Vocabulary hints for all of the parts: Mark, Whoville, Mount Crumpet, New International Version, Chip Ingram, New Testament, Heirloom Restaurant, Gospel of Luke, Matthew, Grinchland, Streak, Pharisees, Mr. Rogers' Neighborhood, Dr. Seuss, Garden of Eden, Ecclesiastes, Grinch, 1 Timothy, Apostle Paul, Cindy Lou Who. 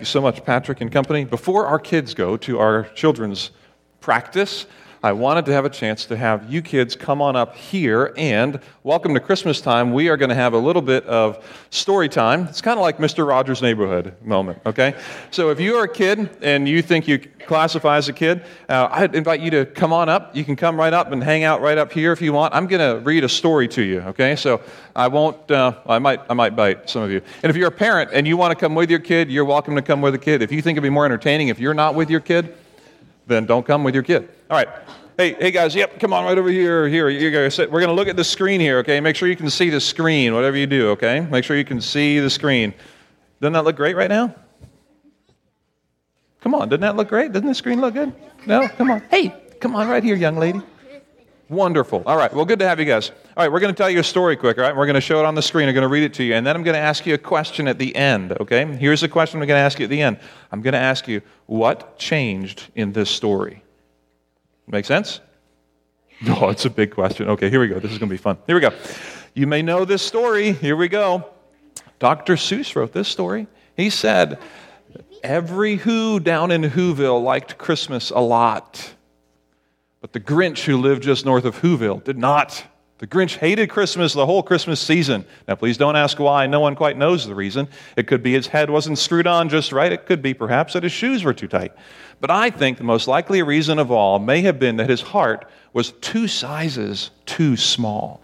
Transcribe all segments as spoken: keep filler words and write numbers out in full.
Thank you so much, Patrick and company. Before our kids go to our children's practice, I wanted to have a chance to have you kids come on up here, and welcome to Christmas time. We are going to have a little bit of story time. It's kind of like Mister Rogers' Neighborhood moment, okay? So if you are a kid and you think you classify as a kid, uh, I'd invite you to come on up. You can come right up and hang out right up here if you want. I'm going to read a story to you, okay? So I won't, uh, I might I might bite some of you. And if you're a parent and you want to come with your kid, you're welcome to come with a kid. If you think it'd be more entertaining if you're not with your kid, then don't come with your kid. All right. Hey, hey guys, yep, come on right over here. Here, you go. We're going to look at the screen here, okay? Make sure you can see the screen, whatever you do, okay? Make sure you can see the screen. Doesn't that look great right now? Come on, doesn't that look great? Doesn't the screen look good? No? Come on. Hey, come on right here, young lady. Wonderful. All right, well, good to have you guys. All right, we're going to tell you a story quick, all right? We're going to show it on the screen. I'm going to read it to you, and then I'm going to ask you a question at the end, okay? Here's the question I'm going to ask you at the end. I'm going to ask you, what changed in this story? Make sense? Oh, it's a big question. Okay, here we go. This is going to be fun. Here we go. You may know this story. Here we go. Doctor Seuss wrote this story. He said, every Who down in Whoville liked Christmas a lot. But the Grinch who lived just north of Whoville did not. The Grinch hated Christmas the whole Christmas season. Now, please don't ask why. No one quite knows the reason. It could be his head wasn't screwed on just right. It could be, perhaps, that his shoes were too tight. But I think the most likely reason of all may have been that his heart was two sizes too small.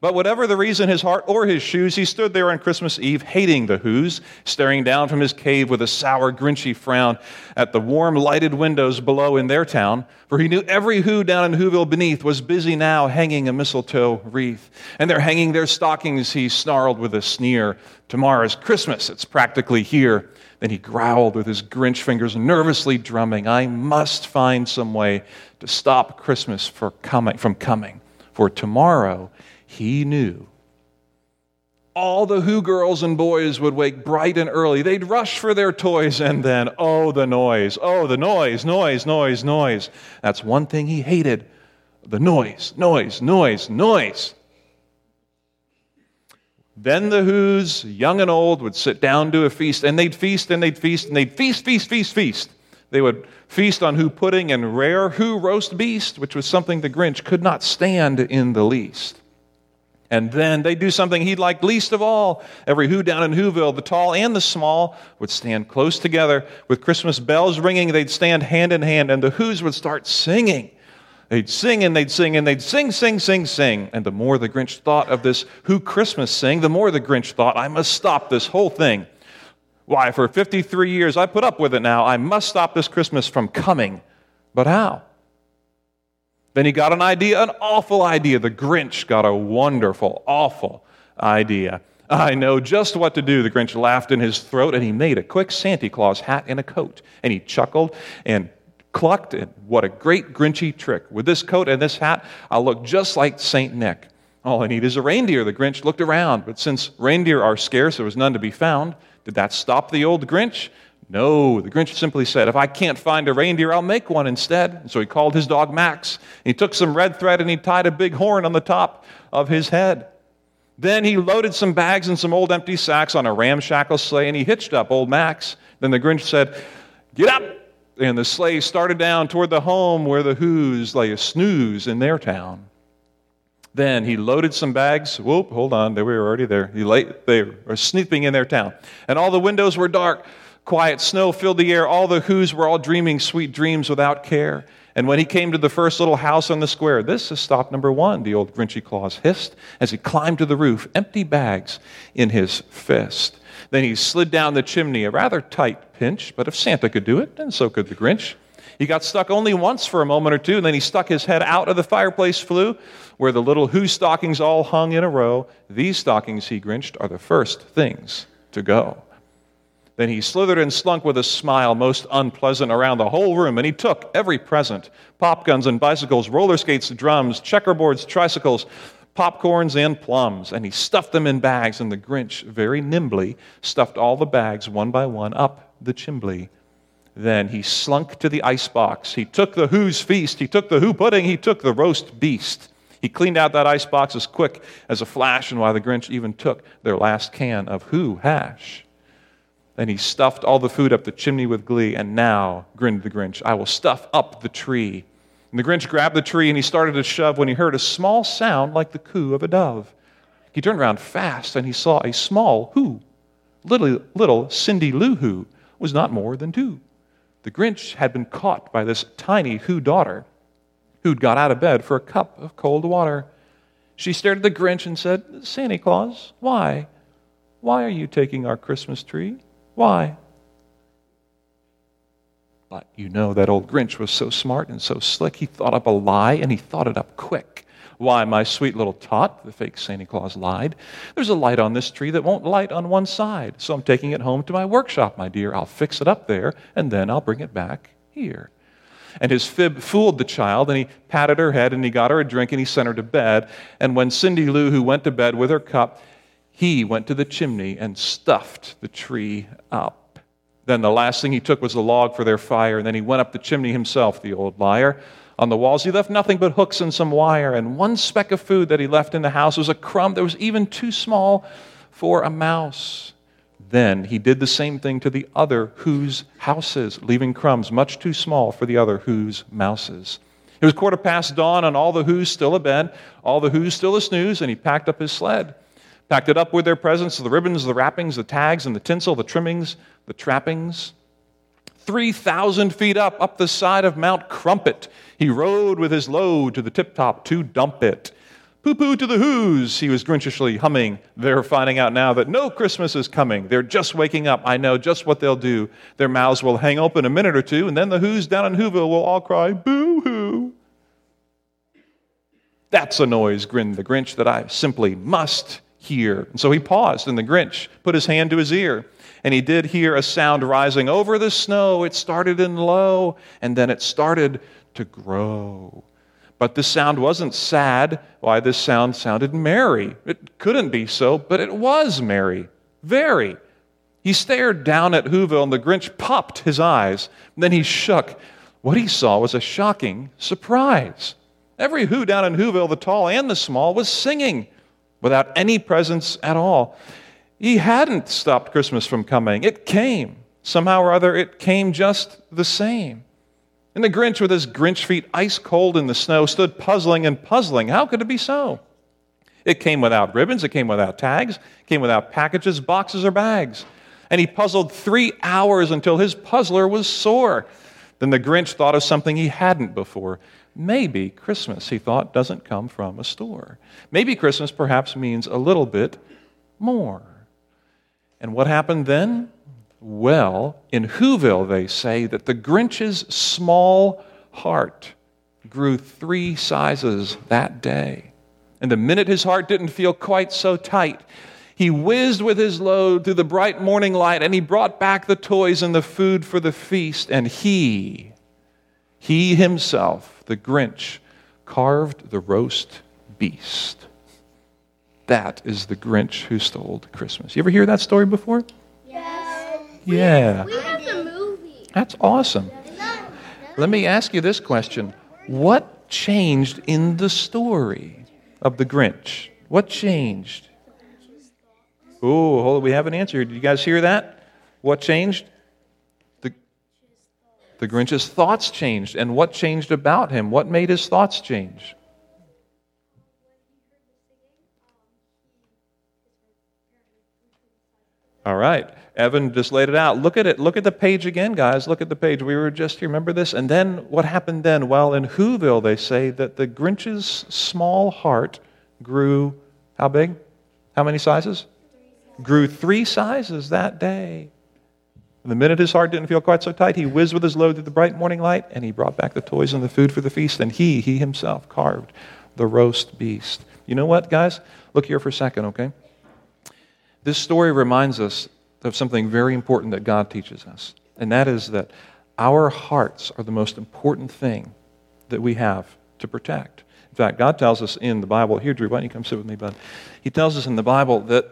But whatever the reason, his heart or his shoes, he stood there on Christmas Eve hating the Whos, staring down from his cave with a sour, grinchy frown at the warm, lighted windows below in their town, for he knew every Who down in Whoville beneath was busy now hanging a mistletoe wreath. And they're hanging their stockings, he snarled with a sneer. Tomorrow's Christmas, it's practically here. Then he growled with his Grinch fingers nervously drumming, I must find some way to stop Christmas for coming, from coming, for tomorrow he knew. All the Who girls and boys would wake bright and early. They'd rush for their toys, and then, oh, the noise, oh, the noise, noise, noise, noise. That's one thing he hated, the noise, noise, noise, noise. Then the Whos, young and old, would sit down to a feast, and they'd feast, and they'd feast, and they'd feast, feast, feast, feast. They would feast on Who pudding and rare Who roast beast, which was something the Grinch could not stand in the least. And then they'd do something he'd like least of all. Every Who down in Whoville, the tall and the small, would stand close together. With Christmas bells ringing, they'd stand hand in hand, and the Whos would start singing. They'd sing and they'd sing and they'd sing, sing, sing, sing. And the more the Grinch thought of this Who Christmas sing, the more the Grinch thought, I must stop this whole thing. Why, for fifty-three years I put up with it now. I must stop this Christmas from coming. But how? Then he got an idea, an awful idea. The Grinch got a wonderful, awful idea. I know just what to do. The Grinch laughed in his throat, and he made a quick Santa Claus hat and a coat. And he chuckled and clucked, and what a great Grinchy trick. With this coat and this hat, I'll look just like Saint Nick. All I need is a reindeer. The Grinch looked around, but since reindeer are scarce, there was none to be found. Did that stop the old Grinch? No, the Grinch simply said, if I can't find a reindeer, I'll make one instead. And so he called his dog Max. He took some red thread and he tied a big horn on the top of his head. Then he loaded some bags and some old empty sacks on a ramshackle sleigh, and he hitched up old Max. Then the Grinch said, get up! And the sleigh started down toward the home where the Whos lay a snooze in their town. Then he loaded some bags. Whoop, hold on, they were already there. He lay, they were sleeping in their town. And all the windows were dark. Quiet snow filled the air. All the Whos were all dreaming sweet dreams without care. And when he came to the first little house on the square, this is stop number one, the old Grinchy Claus hissed as he climbed to the roof, empty bags in his fist. Then he slid down the chimney, a rather tight pinch, but if Santa could do it, then so could the Grinch. He got stuck only once for a moment or two, and then he stuck his head out of the fireplace flue where the little Who stockings all hung in a row. These stockings, he grinched, are the first things to go. Then he slithered and slunk with a smile most unpleasant around the whole room, and he took every present, pop guns and bicycles, roller skates, drums, checkerboards, tricycles, popcorns, and plums, and he stuffed them in bags, and the Grinch very nimbly stuffed all the bags one by one up the chimbley. Then he slunk to the icebox. He took the Who's feast, he took the Who pudding, he took the roast beast. He cleaned out that icebox as quick as a flash, and while the Grinch even took their last can of Who hash. Then he stuffed all the food up the chimney with glee, and now, grinned the Grinch, I will stuff up the tree. And the Grinch grabbed the tree, and he started to shove when he heard a small sound like the coo of a dove. He turned around fast, and he saw a small who, little, little Cindy Lou Who, was not more than two. The Grinch had been caught by this tiny who daughter who'd got out of bed for a cup of cold water. She stared at the Grinch and said, Santa Claus, why? Why are you taking our Christmas tree? Why? But you know that old Grinch was so smart and so slick, he thought up a lie, and he thought it up quick. Why, my sweet little tot, the fake Santa Claus lied, there's a light on this tree that won't light on one side, so I'm taking it home to my workshop, my dear. I'll fix it up there, and then I'll bring it back here. And his fib fooled the child, and he patted her head, and he got her a drink, and he sent her to bed. And when Cindy Lou Who went to bed with her cup, he went to the chimney and stuffed the tree up. Then the last thing he took was a log for their fire, and then he went up the chimney himself, the old liar. On the walls he left nothing but hooks and some wire, and one speck of food that he left in the house was a crumb that was even too small for a mouse. Then he did the same thing to the other whose houses, leaving crumbs much too small for the other whose mouses. It was quarter past dawn, and all the who's still abed, all the who's still a snooze, and he packed up his sled. Packed it up with their presents, the ribbons, the wrappings, the tags, and the tinsel, the trimmings, the trappings. three thousand feet up, up the side of Mount Crumpet, he rode with his load to the tip-top to dump it. Poo-poo to the who's, he was grinchishly humming. They're finding out now that no Christmas is coming. They're just waking up. I know just what they'll do. Their mouths will hang open a minute or two, and then the who's down in Whoville will all cry, boo-hoo. That's a noise, grinned the Grinch, that I simply must hear. And so he paused, and the Grinch put his hand to his ear, and he did hear a sound rising over the snow. It started in low, and then it started to grow. But this sound wasn't sad. Why, this sound sounded merry. It couldn't be so, but it was merry. Very. He stared down at Whoville, and the Grinch popped his eyes. And then he shook. What he saw was a shocking surprise. Every who down in Whoville, the tall and the small, was singing. Without any presents at all. He hadn't stopped Christmas from coming. It came. Somehow or other, it came just the same. And the Grinch, with his Grinch feet ice cold in the snow, stood puzzling and puzzling. How could it be so? It came without ribbons. It came without tags. It came without packages, boxes, or bags. And he puzzled three hours until his puzzler was sore. Then the Grinch thought of something he hadn't before. Maybe Christmas, he thought, doesn't come from a store. Maybe Christmas perhaps means a little bit more. And what happened then? Well, in Whoville, they say that the Grinch's small heart grew three sizes that day. And the minute his heart didn't feel quite so tight, he whizzed with his load through the bright morning light, and he brought back the toys and the food for the feast, and he... He himself, the Grinch, carved the roast beast. That is the Grinch who stole Christmas. You ever hear that story before? Yes. Yeah. We have the movie. That's awesome. Let me ask you this question. What changed in the story of the Grinch? What changed? Oh, hold on. We have an answer. Did you guys hear that? What changed? The Grinch's thoughts changed, and what changed about him? What made his thoughts change? All right. Evan just laid it out. Look at it. Look at the page again, guys. Look at the page. We were just here. Remember this? And then, what happened then? Well, in Whoville, they say that the Grinch's small heart grew, how big? How many sizes? Three. Grew three sizes that day. The minute his heart didn't feel quite so tight, he whizzed with his load through the bright morning light, and he brought back the toys and the food for the feast, and he, he himself, carved the roast beast. You know what, guys? Look here for a second, okay? This story reminds us of something very important that God teaches us, and that is that our hearts are the most important thing that we have to protect. In fact, God tells us in the Bible, here, Drew, why don't you come sit with me, bud? He tells us in the Bible that,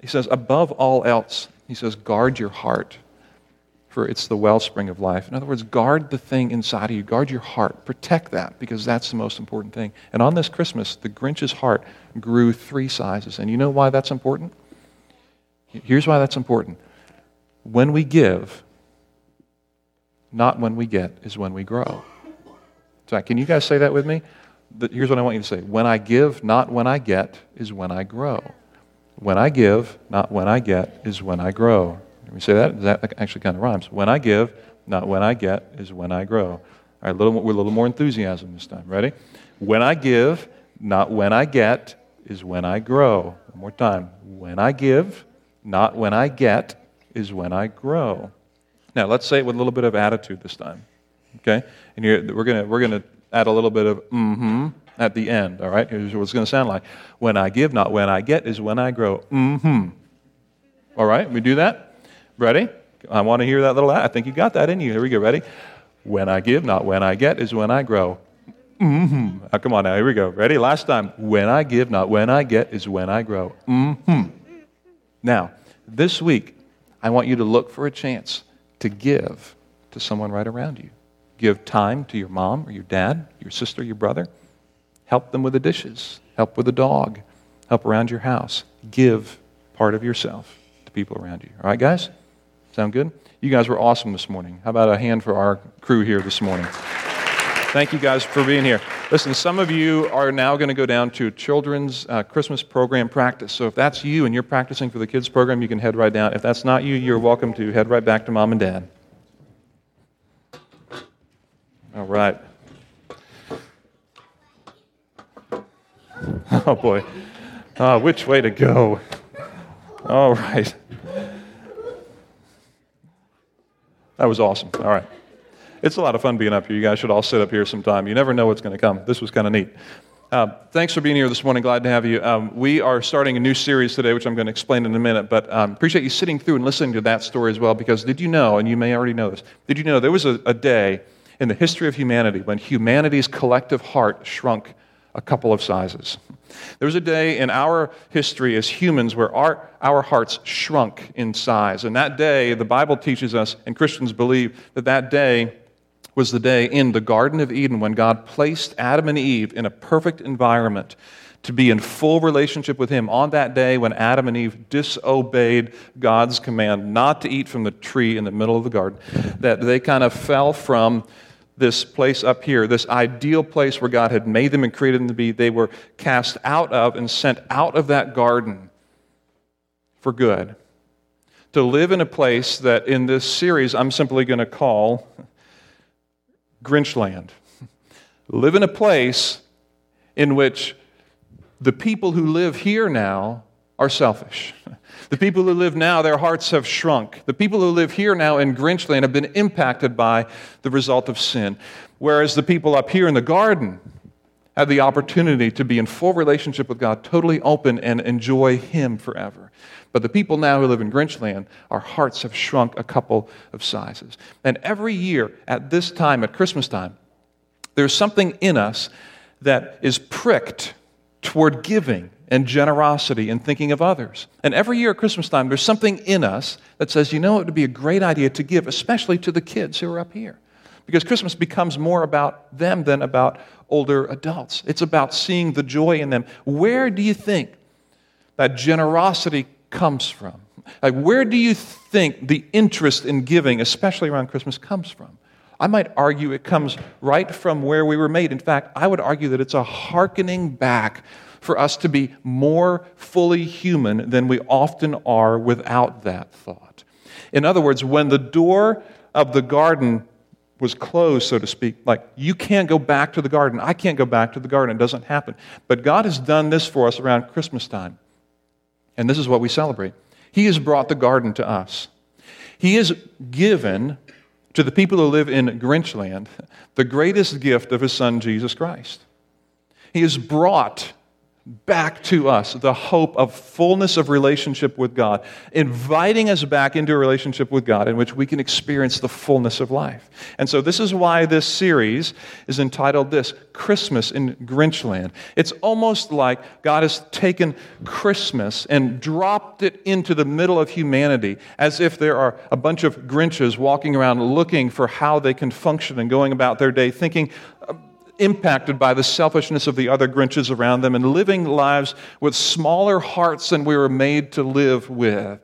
he says, above all else, he says, guard your heart, for it's the wellspring of life. In other words, guard the thing inside of you. Guard your heart. Protect that, because that's the most important thing. And on this Christmas, the Grinch's heart grew three sizes. And you know why that's important? Here's why that's important. when we give, not when we get, is when we grow. So can you guys say that with me? Here's what I want you to say. When I give, not when I get, is when I grow. When I give, not when I get, is when I grow. Can we say that? That actually kind of rhymes. When I give, not when I get, is when I grow. All right, a little, we're a little more enthusiasm this time. Ready? When I give, not when I get, is when I grow. One more time. When I give, not when I get, is when I grow. Now, let's say it with a little bit of attitude this time. Okay? And you're, we're going to we're gonna add a little bit of mm-hmm at the end. All right? Here's what it's going to sound like. When I give, not when I get, is when I grow. Mm-hmm. All right? We do that? Ready? I want to hear that little, I think you got that in you. Here we go. Ready? When I give, not when I get, is when I grow. Mm-hmm. Oh, come on now. Here we go. Ready? Last time. When I give, not when I get, is when I grow. Mm-hmm. Now, this week, I want you to look for a chance to give to someone right around you. Give time to your mom or your dad, your sister, your brother. Help them with the dishes. Help with the dog. Help around your house. Give part of yourself to people around you. All right, guys? Sound good? You guys were awesome this morning. How about a hand for our crew here this morning? Thank you guys for being here. Listen, some of you are now going to go down to children's uh, Christmas program practice. So if that's you and you're practicing for the kids program, you can head right down. If that's not you, you're welcome to head right back to mom and dad. All right. Oh, boy. Uh, which way to go? All right. That was awesome. All right. It's a lot of fun being up here. You guys should all sit up here sometime. You never know what's going to come. This was kind of neat. Uh, thanks for being here this morning. Glad to have you. Um, we are starting a new series today, which I'm going to explain in a minute, but um, appreciate you sitting through and listening to that story as well, because did you know, and you may already know this, did you know there was a, a day in the history of humanity when humanity's collective heart shrunk a couple of sizes? There was a day in our history as humans where our, our hearts shrunk in size, and that day, the Bible teaches us, and Christians believe, that that day was the day in the Garden of Eden when God placed Adam and Eve in a perfect environment to be in full relationship with Him, on that day when Adam and Eve disobeyed God's command not to eat from the tree in the middle of the garden, that they kind of fell from this place up here, this ideal place where God had made them and created them to be. They were cast out of and sent out of that garden for good, to live in a place that in this series I'm simply going to call Grinchland. Live in a place in which the people who live here now are selfish. The people who live now, their hearts have shrunk. The people who live here now in Grinchland have been impacted by the result of sin, whereas the people up here in the garden have the opportunity to be in full relationship with God, totally open, and enjoy Him forever. But the people now who live in Grinchland, our hearts have shrunk a couple of sizes. And every year at this time, at Christmas time, there's something in us that is pricked toward giving and generosity and thinking of others. And every year at Christmas time, there's something in us that says, you know, it would be a great idea to give, especially to the kids who are up here. Because Christmas becomes more about them than about older adults. It's about seeing the joy in them. Where do you think that generosity comes from? Like, where do you think the interest in giving, especially around Christmas, comes from? I might argue it comes right from where we were made. In fact, I would argue that it's a hearkening back for us to be more fully human than we often are without that thought. In other words, when the door of the garden was closed, so to speak, like, you can't go back to the garden. I can't go back to the garden. It doesn't happen. But God has done this for us around Christmas time, and this is what we celebrate. He has brought the garden to us. He has given to the people who live in Grinchland the greatest gift of His Son, Jesus Christ. He has brought back to us the hope of fullness of relationship with God, inviting us back into a relationship with God in which we can experience the fullness of life. And so this is why this series is entitled this, Christmas in Grinchland. It's almost like God has taken Christmas and dropped it into the middle of humanity, as if there are a bunch of Grinches walking around looking for how they can function and going about their day thinking, impacted by the selfishness of the other Grinches around them and living lives with smaller hearts than we were made to live with.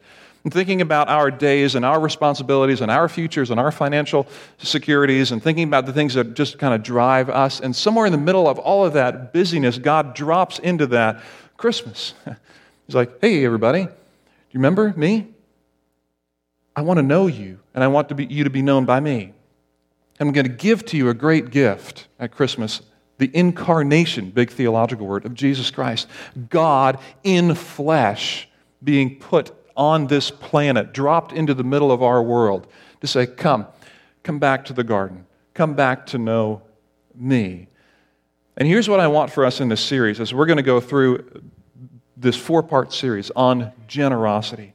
and thinking about our days and our responsibilities and our futures and our financial securities and thinking about the things that just kind of drive us. And somewhere in the middle of all of that busyness, God drops into that Christmas. He's like, hey, everybody, do you remember me? I want to know you, and I want to be, you to be known by me. I'm going to give to you a great gift at Christmas, the incarnation, big theological word, of Jesus Christ, God in flesh being put on this planet, dropped into the middle of our world to say, come, come back to the garden, come back to know me. And here's what I want for us in this series, as we're going to go through this four-part series on generosity.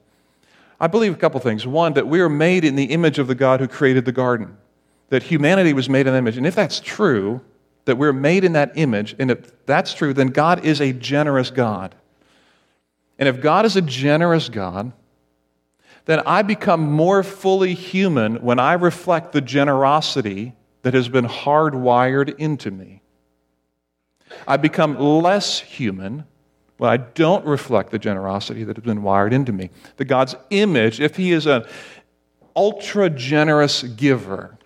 I believe a couple things. One, that we are made in the image of the God who created the garden, that humanity was made in the image. And if that's true, that we're made in that image, and if that's true, then God is a generous God. And if God is a generous God, then I become more fully human when I reflect the generosity that has been hardwired into me. I become less human when I don't reflect the generosity that has been wired into me. The God's image, if He is an ultra-generous giver,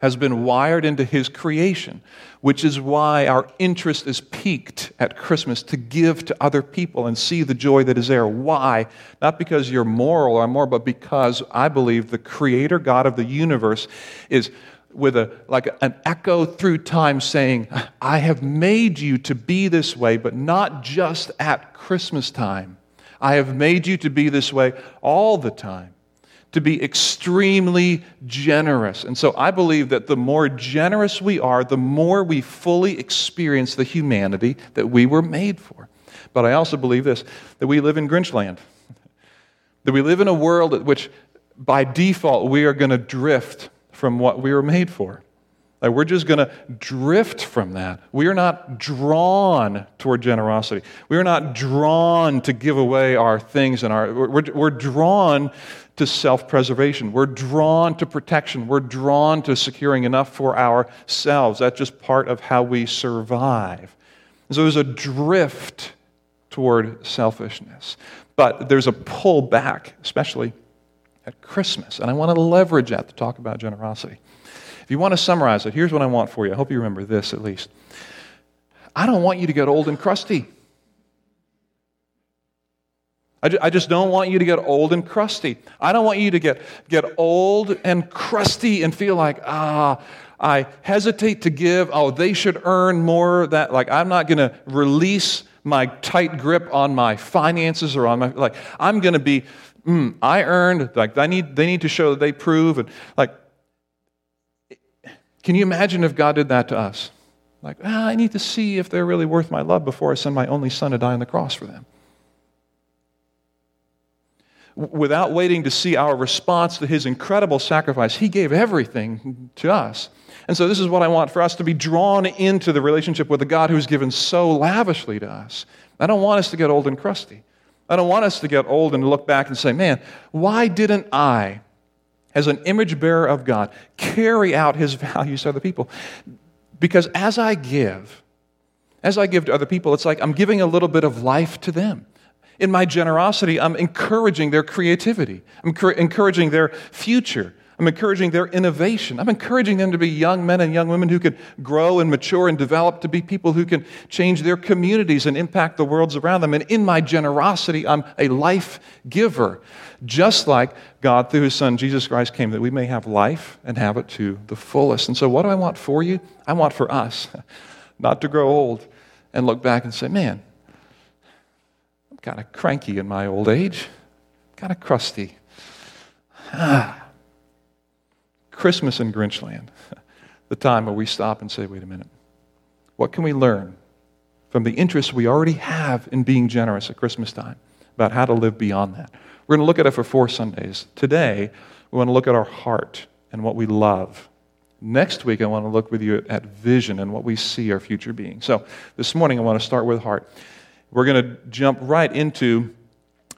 has been wired into His creation, which is why our interest is piqued at Christmas to give to other people and see the joy that is there. Why? Not because you're moral or more, but because I believe the Creator God of the universe is with a like an echo through time saying, I have made you to be this way, but not just at Christmas time. I have made you to be this way all the time, to be extremely generous. And so I believe that the more generous we are, the more we fully experience the humanity that we were made for. But I also believe this, that we live in Grinchland, that we live in a world at which by default we are going to drift from what we were made for. Like we're just going to drift from that. We are not drawn toward generosity. We are not drawn to give away our things and our. We're, we're drawn to self-preservation. We're drawn to protection. We're drawn to securing enough for ourselves. That's just part of how we survive. And so there's a drift toward selfishness. But there's a pull back, especially at Christmas. And I want to leverage that to talk about generosity. If you want to summarize it, here's what I want for you. I hope you remember this at least. I don't want you to get old and crusty. I just don't want you to get old and crusty. I don't want you to get, get old and crusty and feel like, ah, I hesitate to give. Oh, they should earn more. That like I'm not going to release my tight grip on my finances or on my like I'm going to be. Mm, I earned. Like I need. They need to show that they prove and like. Can you imagine if God did that to us? Like, ah, I need to see if they're really worth my love before I send my only son to die on the cross for them. Without waiting to see our response to His incredible sacrifice, He gave everything to us. And so this is what I want for us to be drawn into the relationship with the God who's given so lavishly to us. I don't want us to get old and crusty. I don't want us to get old and look back and say, man, why didn't I, as an image bearer of God, carry out His values to other people? Because as I give, as I give to other people, it's like I'm giving a little bit of life to them. In my generosity, I'm encouraging their creativity. I'm cur- encouraging their future. I'm encouraging their innovation. I'm encouraging them to be young men and young women who can grow and mature and develop to be people who can change their communities and impact the worlds around them. And in my generosity, I'm a life giver, just like God, through His Son, Jesus Christ, came that we may have life and have it to the fullest. And so what do I want for you? I want for us not to grow old and look back and say, man, I'm kind of cranky in my old age, kind of crusty. Ah. Christmas in Grinchland, the time where we stop and say, wait a minute, what can we learn from the interest we already have in being generous at Christmas time about how to live beyond that? We're going to look at it for four Sundays. Today, we want to look at our heart and what we love. Next week, I want to look with you at vision and what we see our future being. So this morning, I want to start with heart. We're going to jump right into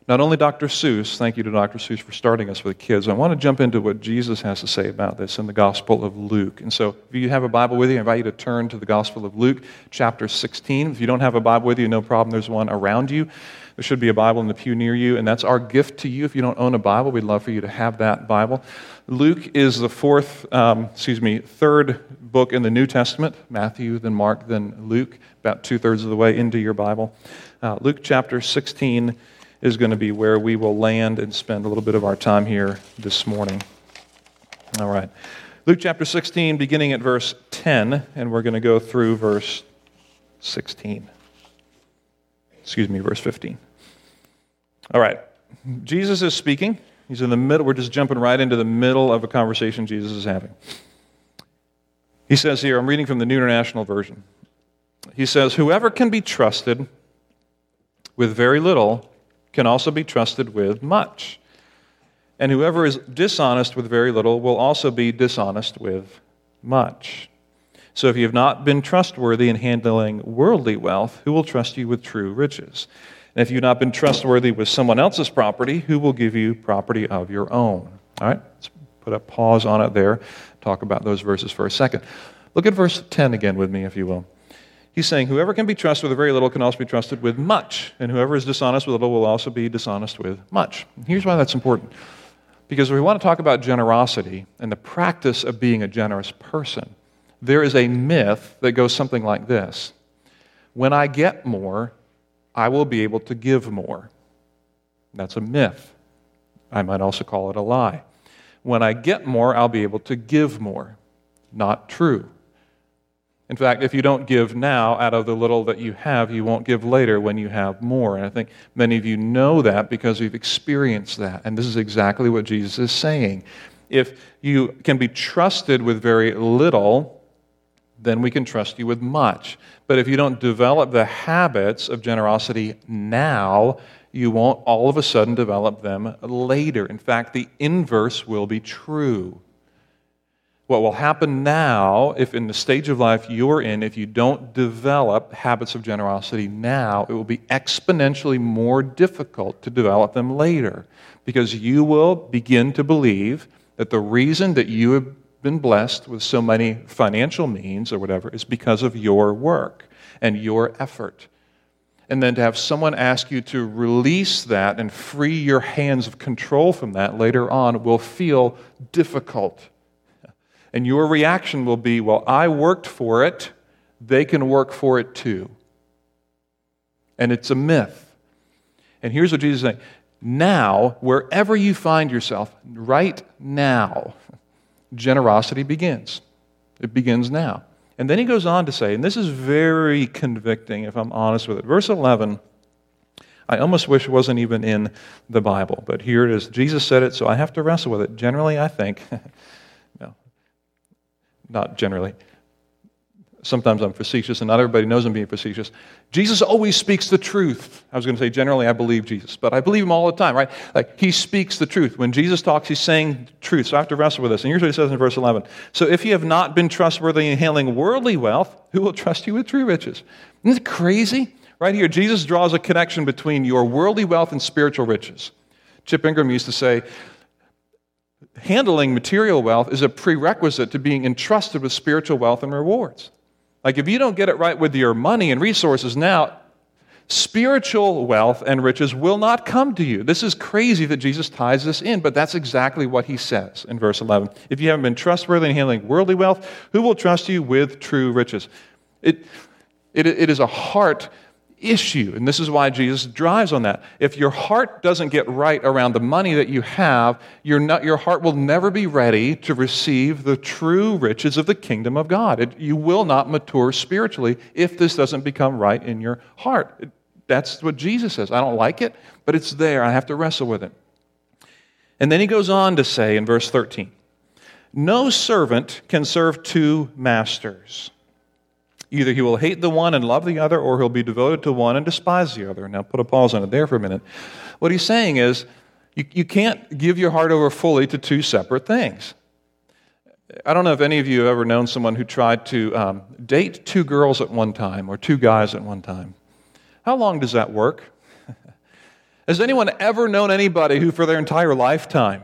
not only Doctor Seuss, thank you to Doctor Seuss for starting us with the kids. I want to jump into what Jesus has to say about this in the Gospel of Luke. And so if you have a Bible with you, I invite you to turn to the Gospel of Luke, chapter sixteen. If you don't have a Bible with you, no problem. There's one around you. There should be a Bible in the pew near you, and that's our gift to you. If you don't own a Bible, we'd love for you to have that Bible. Luke is the fourth, um, excuse me, third book in the New Testament, Matthew, then Mark, then Luke, about two-thirds of the way into your Bible. Uh, Luke chapter sixteen is going to be where we will land and spend a little bit of our time here this morning. All right. Luke chapter sixteen, beginning at verse ten, and we're going to go through verse sixteen. Excuse me, verse fifteen. All right. Jesus is speaking. He's in the middle. We're just jumping right into the middle of a conversation Jesus is having. He says here, I'm reading from the New International Version. He says, "Whoever can be trusted with very little can also be trusted with much. And whoever is dishonest with very little will also be dishonest with much. So if you have not been trustworthy in handling worldly wealth, who will trust you with true riches? And if you have not been trustworthy with someone else's property, who will give you property of your own?" All right, let's put a pause on it there, talk about those verses for a second. Look at verse ten again with me, if you will. He's saying, whoever can be trusted with very little can also be trusted with much, and whoever is dishonest with little will also be dishonest with much. And here's why that's important. Because if we want to talk about generosity and the practice of being a generous person, there is a myth that goes something like this. When I get more, I will be able to give more. That's a myth. I might also call it a lie. When I get more, I'll be able to give more. Not true. In fact, if you don't give now, out of the little that you have, you won't give later when you have more. And I think many of you know that because you've experienced that. And this is exactly what Jesus is saying. If you can be trusted with very little, then we can trust you with much. But if you don't develop the habits of generosity now, you won't all of a sudden develop them later. In fact, the inverse will be true. What will happen now, if in the stage of life you're in, if you don't develop habits of generosity now, it will be exponentially more difficult to develop them later, because you will begin to believe that the reason that you have been blessed with so many financial means or whatever is because of your work and your effort. And then to have someone ask you to release that and free your hands of control from that later on will feel difficult. And your reaction will be, well, I worked for it, they can work for it too. And it's a myth. And here's what Jesus is saying. Now, wherever you find yourself, right now, generosity begins. It begins now. And then he goes on to say, and this is very convicting if I'm honest with it. Verse eleven, I almost wish it wasn't even in the Bible, but here it is. Jesus said it, so I have to wrestle with it. Generally, I think... Not generally. Sometimes I'm facetious, and not everybody knows I'm being facetious. Jesus always speaks the truth. I was going to say generally I believe Jesus, but I believe him all the time, right? Like, he speaks the truth. When Jesus talks, he's saying the truth. So I have to wrestle with this. And here's what he says in verse eleven. So if you have not been trustworthy in handling worldly wealth, who will trust you with true riches? Isn't it crazy? Right here, Jesus draws a connection between your worldly wealth and spiritual riches. Chip Ingram used to say, handling material wealth is a prerequisite to being entrusted with spiritual wealth and rewards. Like, if you don't get it right with your money and resources now, spiritual wealth and riches will not come to you. This is crazy that Jesus ties this in, but that's exactly what he says in verse eleven. If you haven't been trustworthy in handling worldly wealth, who will trust you with true riches? It, it, it is a heart issue, and this is why Jesus drives on that. If your heart doesn't get right around the money that you have, you're not, your heart will never be ready to receive the true riches of the kingdom of God. It, you will not mature spiritually if this doesn't become right in your heart. It, that's what Jesus says. I don't like it, but it's there. I have to wrestle with it. And then he goes on to say in verse thirteen, "No servant can serve two masters. Either he will hate the one and love the other, or he'll be devoted to one and despise the other." Now, put a pause on it there for a minute. What he's saying is, you, you can't give your heart over fully to two separate things. I don't know if any of you have ever known someone who tried to um, date two girls at one time or two guys at one time. How long does that work? Has anyone ever known anybody who, for their entire lifetime,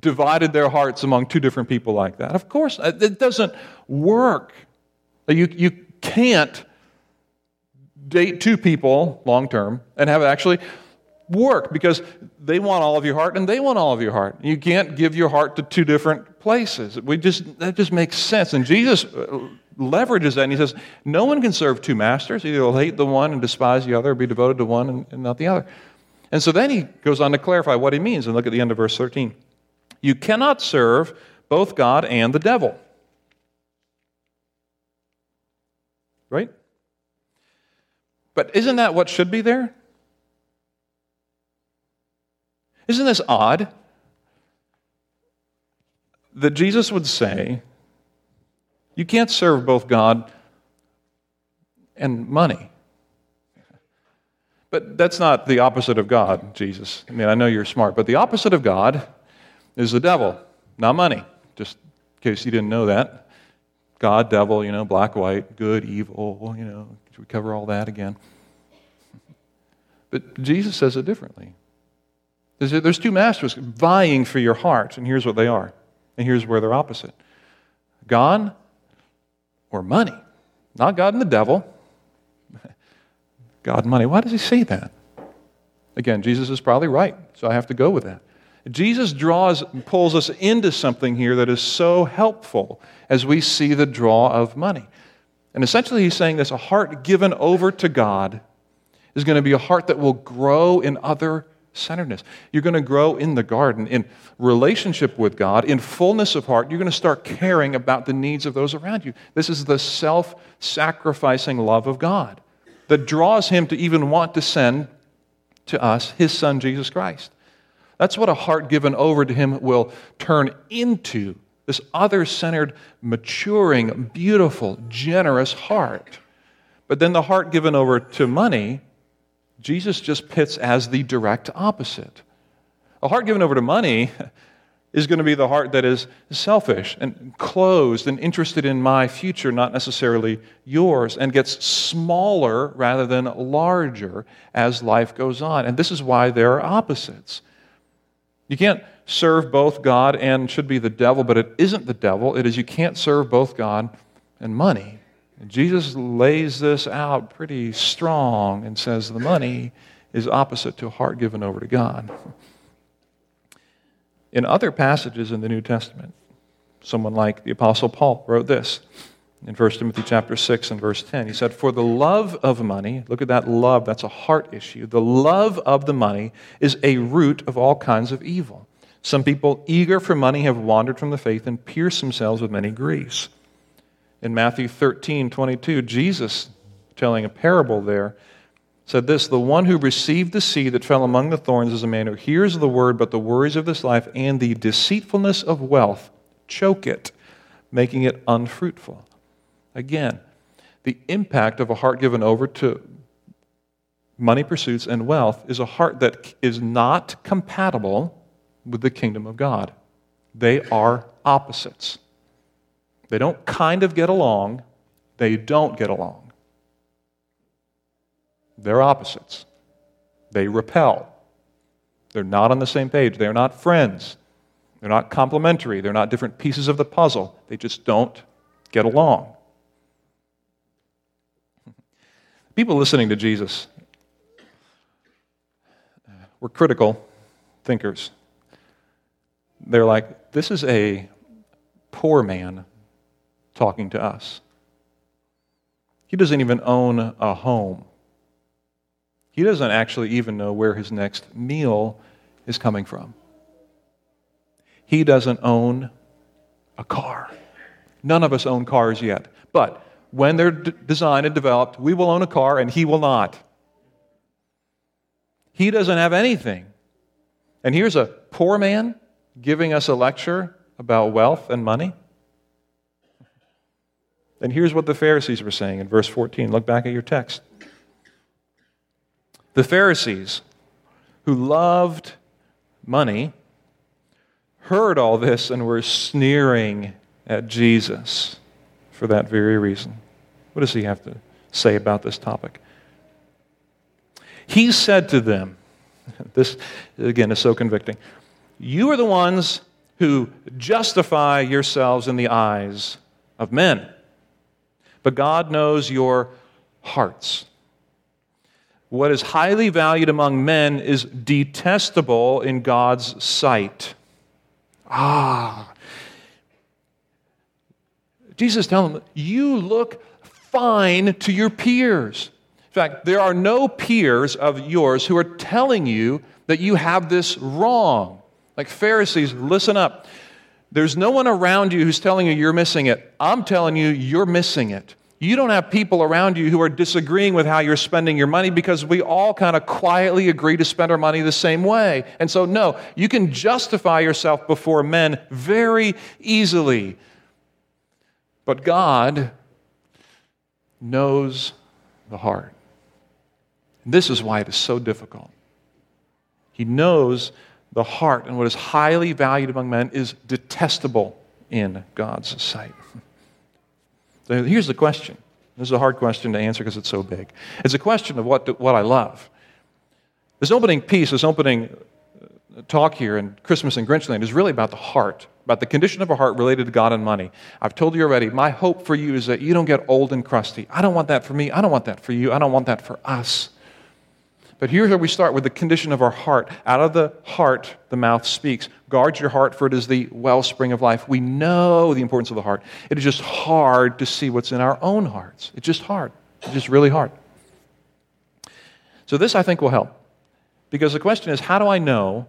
divided their hearts among two different people like that? Of course, it doesn't work. You, you can't date two people long term and have it actually work, because they want all of your heart and they want all of your heart. You can't give your heart to two different places. We just that just makes sense. And Jesus leverages that, and he says, no one can serve two masters. Either he'll hate the one and despise the other, or be devoted to one and, and not the other. And so then he goes on to clarify what he means, and look at the end of verse thirteen. You cannot serve both God and the devil. Right? But isn't that what should be there? Isn't this odd that Jesus would say, you can't serve both God and money? But that's not the opposite of God, Jesus. I mean, I know you're smart, but the opposite of God is the devil, not money. Just in case you didn't know that. God, devil, you know, black, white, good, evil, you know, should we cover all that again? But Jesus says it differently. There's two masters vying for your heart, and here's what they are, and here's where they're opposite. God or money. Not God and the devil. God and money. Why does he say that? Again, Jesus is probably right, so I have to go with that. Jesus draws and pulls us into something here that is so helpful as we see the draw of money. And essentially he's saying this, a heart given over to God is going to be a heart that will grow in other centeredness. You're going to grow in the garden, in relationship with God, in fullness of heart. You're going to start caring about the needs of those around you. This is the self-sacrificing love of God that draws him to even want to send to us his son, Jesus Christ. That's what a heart given over to him will turn into, this other-centered, maturing, beautiful, generous heart. But then the heart given over to money, Jesus just pits as the direct opposite. A heart given over to money is going to be the heart that is selfish and closed and interested in my future, not necessarily yours, and gets smaller rather than larger as life goes on. And this is why there are opposites. You can't serve both God and should be the devil, but it isn't the devil. It is you can't serve both God and money. Jesus lays this out pretty strong and says the money is opposite to a heart given over to God. In other passages in the New Testament, someone like the Apostle Paul wrote this in First Timothy chapter six and verse ten. He said, for the love of money, look at that love, that's a heart issue. The love of the money is a root of all kinds of evil. Some people eager for money have wandered from the faith and pierced themselves with many griefs. In Matthew thirteen twenty-two, Jesus, telling a parable there, said this, the one who received the seed that fell among the thorns is a man who hears the word, but the worries of this life and the deceitfulness of wealth choke it, making it unfruitful. Again, the impact of a heart given over to money pursuits and wealth is a heart that is not compatible with the kingdom of God. They are opposites. They don't kind of get along. They don't get along. They're opposites. They repel. They're not on the same page. They're not friends. They're not complementary. They're not different pieces of the puzzle. They just don't get along. People listening to Jesus were critical thinkers. They're like, this is a poor man talking to us. He doesn't even own a home. He doesn't actually even know where his next meal is coming from. He doesn't own a car. None of us own cars yet. But when they're d- designed and developed, we will own a car and he will not. He doesn't have anything. And here's a poor man giving us a lecture about wealth and money. And here's what the Pharisees were saying in verse fourteen. Look back at your text. The Pharisees, who loved money, heard all this and were sneering at Jesus for that very reason. What does he have to say about this topic? He said to them, this again is so convicting, you are the ones who justify yourselves in the eyes of men. But God knows your hearts, What is highly valued among men is detestable in God's sight. Ah. Jesus telling them, you look fine to your peers. In fact, there are no peers of yours who are telling you that you have this wrong. Like Pharisees, listen up. There's no one around you who's telling you you're missing it. I'm telling you, you're missing it. You don't have people around you who are disagreeing with how you're spending your money because we all kind of quietly agree to spend our money the same way. And so, no, you can justify yourself before men very easily. But God knows the heart. This is why it is so difficult. He knows the heart, and what is highly valued among men is detestable in God's sight. So here's the question. This is a hard question to answer because it's so big. It's a question of what what I love. This opening piece, this opening talk here in Christmas in Grinchland is really about the heart, about the condition of a heart related to God and money. I've told you already, my hope for you is that you don't get old and crusty. I don't want that for me. I don't want that for you. I don't want that for us. But here's where we start with the condition of our heart. Out of the heart, the mouth speaks. Guard your heart, for it is the wellspring of life. We know the importance of the heart. It is just hard to see what's in our own hearts. It's just hard. It's just really hard. So this, I think, will help. Because the question is, how do I know,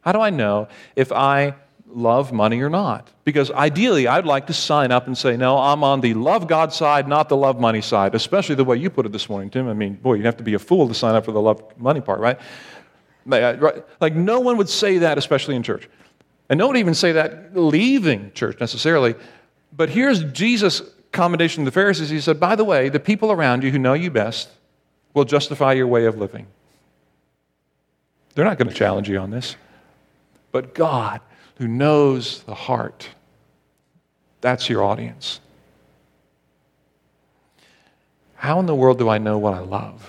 how do I know if I love money or not? Because ideally, I'd like to sign up and say, no, I'm on the love God side, not the love money side, especially the way you put it this morning, Tim. I mean, boy, you'd have to be a fool to sign up for the love money part, right? Like, no one would say that, especially in church. And no one would even say that leaving church, necessarily. But here's Jesus' commendation to the Pharisees. He said, by the way, the people around you who know you best will justify your way of living. They're not going to challenge you on this. But God, who knows the heart, that's your audience. How in the world do I know what I love?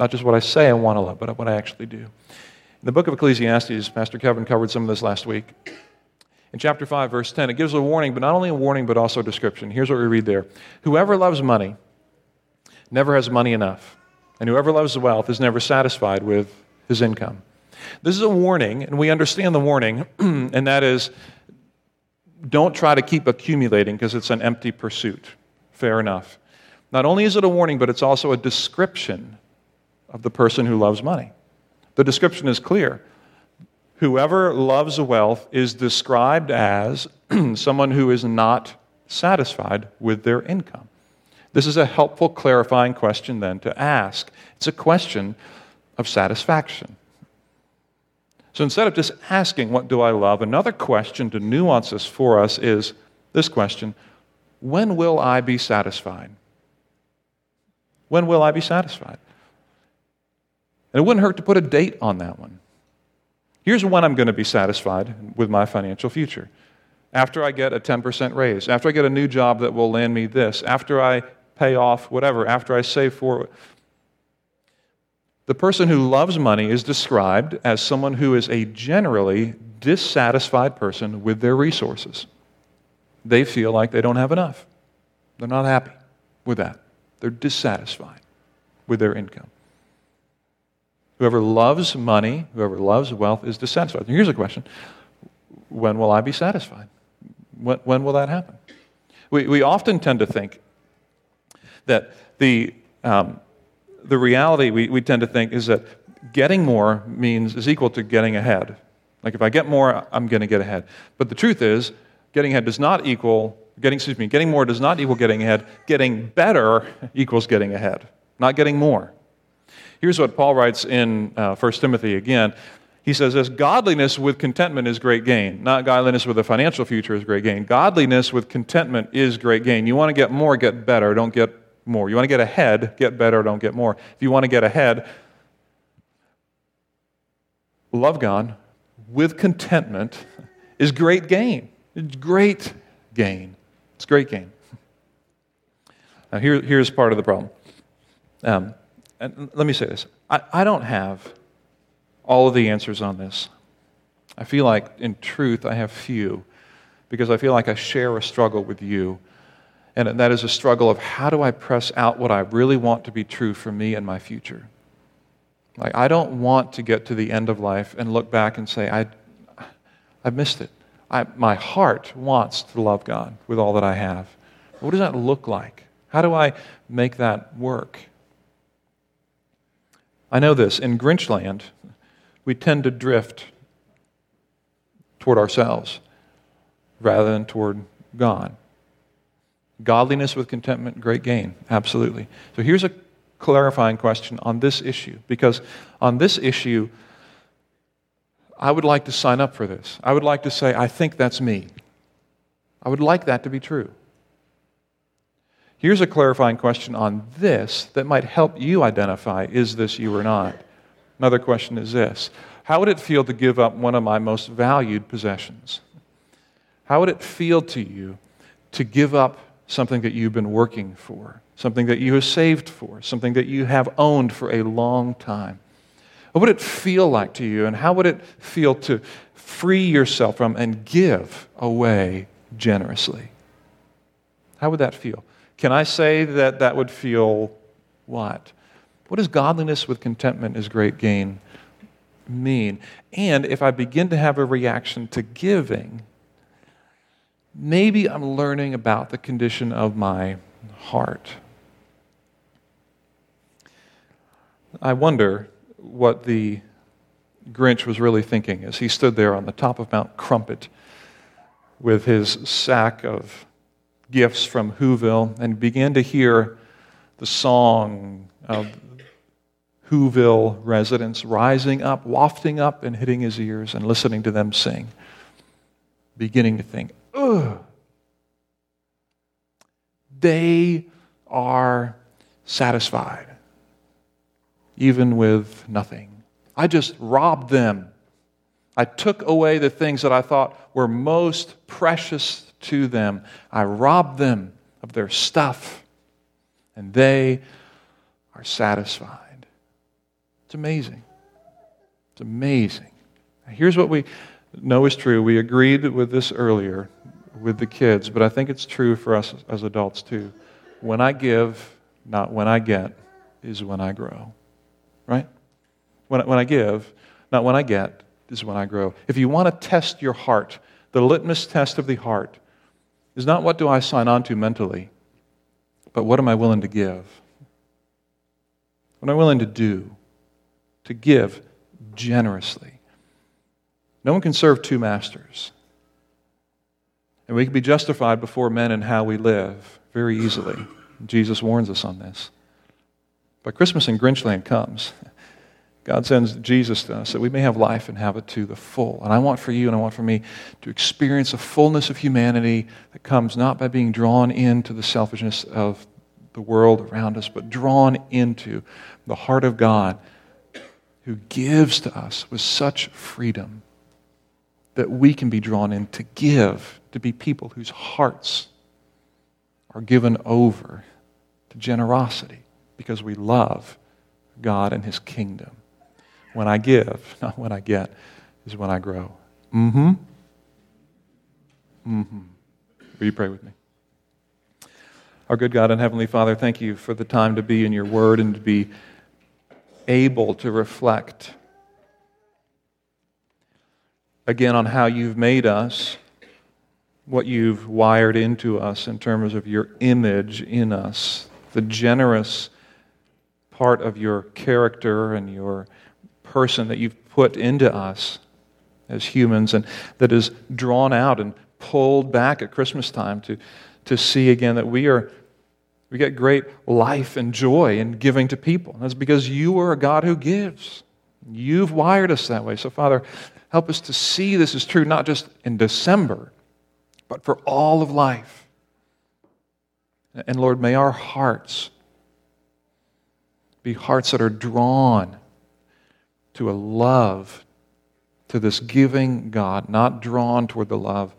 Not just what I say I want to love, but what I actually do. In the book of Ecclesiastes, Pastor Kevin covered some of this last week. In chapter five, verse ten, it gives a warning, but not only a warning, but also a description. Here's what we read there. Whoever loves money never has money enough, and whoever loves wealth is never satisfied with his income. This is a warning, and we understand the warning, and that is, don't try to keep accumulating because it's an empty pursuit. Fair enough. Not only is it a warning, but it's also a description of the person who loves money. The description is clear. Whoever loves wealth is described as someone who is not satisfied with their income. This is a helpful clarifying question then to ask. It's a question of satisfaction. So instead of just asking, what do I love, another question to nuance this for us is this question, when will I be satisfied? When will I be satisfied? And it wouldn't hurt to put a date on that one. Here's when I'm going to be satisfied with my financial future. After I get a ten percent raise, after I get a new job that will land me this, after I pay off whatever, after I save for... The person who loves money is described as someone who is a generally dissatisfied person with their resources. They feel like they don't have enough. They're not happy with that. They're dissatisfied with their income. Whoever loves money, whoever loves wealth, is dissatisfied. And here's a question. When will I be satisfied? When, when will that happen? We, we often tend to think that the... Um, The reality we, we tend to think is that getting more means is equal to getting ahead. Like if I get more, I'm going to get ahead. But the truth is, getting ahead does not equal getting. Excuse me, getting more does not equal getting ahead. Getting better equals getting ahead, not getting more. Here's what Paul writes in uh, First Timothy again. He says this, godliness with contentment is great gain. Not godliness with a financial future is great gain. Godliness with contentment is great gain. You want to get more, get better. Don't get more. You want to get ahead, get better, don't get more. If you want to get ahead, love God with contentment is great gain. It's great gain. It's great gain. Now, here, here's part of the problem. Um, and let me say this. I, I don't have all of the answers on this. I feel like, in truth, I have few, because I feel like I share a struggle with you. And that is a struggle of how do I press out what I really want to be true for me and my future? Like, I don't want to get to the end of life and look back and say, I, I missed it. I, my heart wants to love God with all that I have. What does that look like? How do I make that work? I know this. In Grinchland, we tend to drift toward ourselves rather than toward God. Godliness with contentment, great gain. Absolutely. So here's a clarifying question on this issue, because on this issue, I would like to sign up for this. I would like to say, I think that's me. I would like that to be true. Here's a clarifying question on this that might help you identify, is this you or not? Another question is this. How would it feel to give up one of my most valued possessions? How would it feel to you to give up something that you've been working for, something that you have saved for, something that you have owned for a long time? What would it feel like to you, and how would it feel to free yourself from and give away generously? How would that feel? Can I say that that would feel what? What does godliness with contentment is great gain mean? And if I begin to have a reaction to giving, maybe I'm learning about the condition of my heart. I wonder what the Grinch was really thinking as he stood there on the top of Mount Crumpet with his sack of gifts from Whoville and began to hear the song of Whoville residents rising up, wafting up and hitting his ears and listening to them sing, beginning to think, ugh, they are satisfied, even with nothing. I just robbed them. I took away the things that I thought were most precious to them. I robbed them of their stuff, and they are satisfied. It's amazing. It's amazing. Here's what we know is true. We agreed with this earlier with the kids, but I think it's true for us as adults too. When I give, not when I get, is when I grow. Right? When, when I give, not when I get, is when I grow. If you want to test your heart, the litmus test of the heart is not what do I sign on to mentally, but what am I willing to give? What am I willing to do? To give generously. No one can serve two masters. And we can be justified before men in how we live very easily. Jesus warns us on this. But Christmas in Grinchland comes. God sends Jesus to us that we may have life and have it to the full. And I want for you and I want for me to experience a fullness of humanity that comes not by being drawn into the selfishness of the world around us, but drawn into the heart of God who gives to us with such freedom that we can be drawn in to give, to be people whose hearts are given over to generosity because we love God and His kingdom. When I give, not when I get, is when I grow. Mm-hmm. Mm-hmm. Will you pray with me? Our good God and Heavenly Father, thank you for the time to be in your word and to be able to reflect again on how you've made us, what you've wired into us in terms of your image in us, the generous part of your character and your person that you've put into us as humans and that is drawn out and pulled back at Christmas time to, to see again that we are we get great life and joy in giving to people. And that's because you are a God who gives. You've wired us that way. So Father, help us to see this is true not just in December, but for all of life. And Lord, may our hearts be hearts that are drawn to a love to this giving God, not drawn toward the love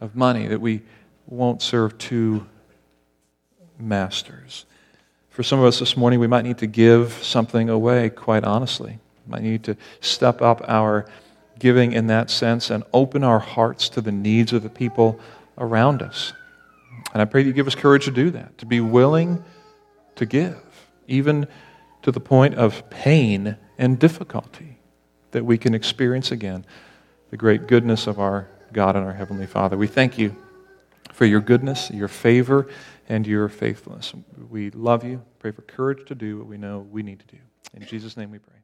of money, that we won't serve two masters. For some of us this morning, we might need to give something away, quite honestly. We might need to step up our giving in that sense and open our hearts to the needs of the people around us. And I pray that you give us courage to do that, to be willing to give, even to the point of pain and difficulty, that we can experience again the great goodness of our God and our Heavenly Father. We thank you for your goodness, your favor, and your faithfulness. We love you. Pray for courage to do what we know we need to do. In Jesus' name we pray.